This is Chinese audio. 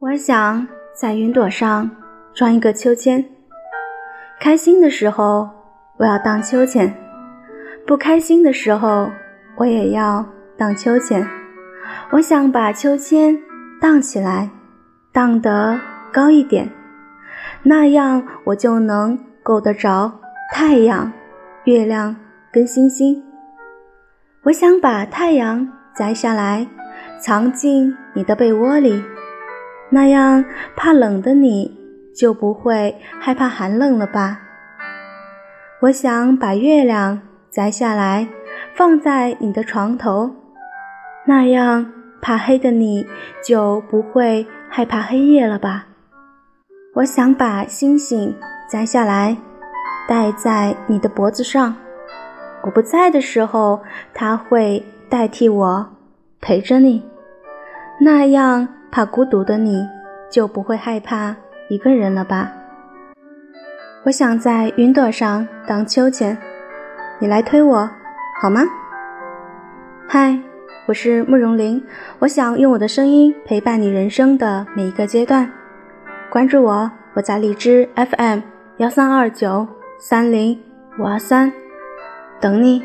我想在云朵上装一个秋千，开心的时候我要荡秋千，不开心的时候我也要荡秋千。我想把秋千荡起来，荡得高一点，那样我就能够得着太阳、月亮跟星星。我想把太阳摘下来，藏进你的被窝里，那样怕冷的你就不会害怕寒冷了吧。我想把月亮摘下来，放在你的床头，那样怕黑的你就不会害怕黑夜了吧。我想把星星摘下来，戴在你的脖子上，我不在的时候它会代替我陪着你，那样怕孤独的你就不会害怕一个人了吧。我想在云朵上荡秋千，你来推我好吗？嗨，我是慕容琳，我想用我的声音陪伴你人生的每一个阶段。关注我，我在荔枝 FM 132930523等你。